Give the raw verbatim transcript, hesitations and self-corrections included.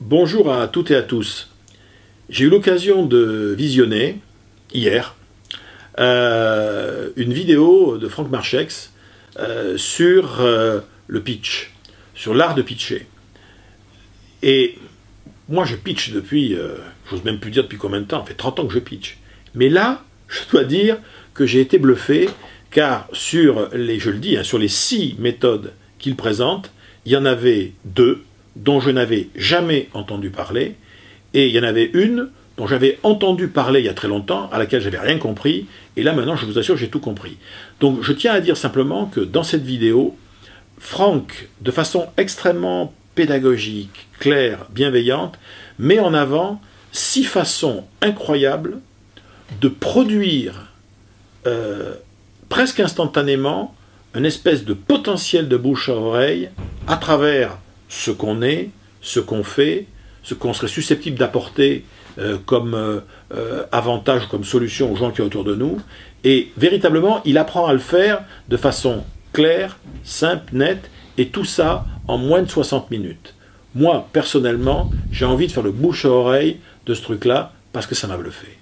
Bonjour à toutes et à tous. J'ai eu l'occasion de visionner, hier, euh, une vidéo de Franck Marchex euh, sur euh, le pitch, sur l'art de pitcher. Et moi je pitch depuis, euh, j'ose même plus dire depuis combien de temps, ça fait trente ans que je pitch. Mais là, je dois dire que j'ai été bluffé, car sur les, je le dis, hein, sur les six méthodes qu'il présente, il y en avait deux dont je n'avais jamais entendu parler, et il y en avait une dont j'avais entendu parler il y a très longtemps, à laquelle j'avais rien compris, et là maintenant je vous assure j'ai tout compris. Donc je tiens à dire simplement que dans cette vidéo, Franck, de façon extrêmement pédagogique, claire, bienveillante, met en avant six façons incroyables de produire euh, presque instantanément une espèce de potentiel de bouche à oreille à travers ce qu'on est, ce qu'on fait, ce qu'on serait susceptible d'apporter euh, comme euh, euh, avantage, comme solution aux gens qui sont autour de nous. Et véritablement, il apprend à le faire de façon claire, simple, nette, et tout ça en moins de soixante minutes. Moi, personnellement, j'ai envie de faire le bouche à oreille de ce truc-là, parce que ça m'a bluffé.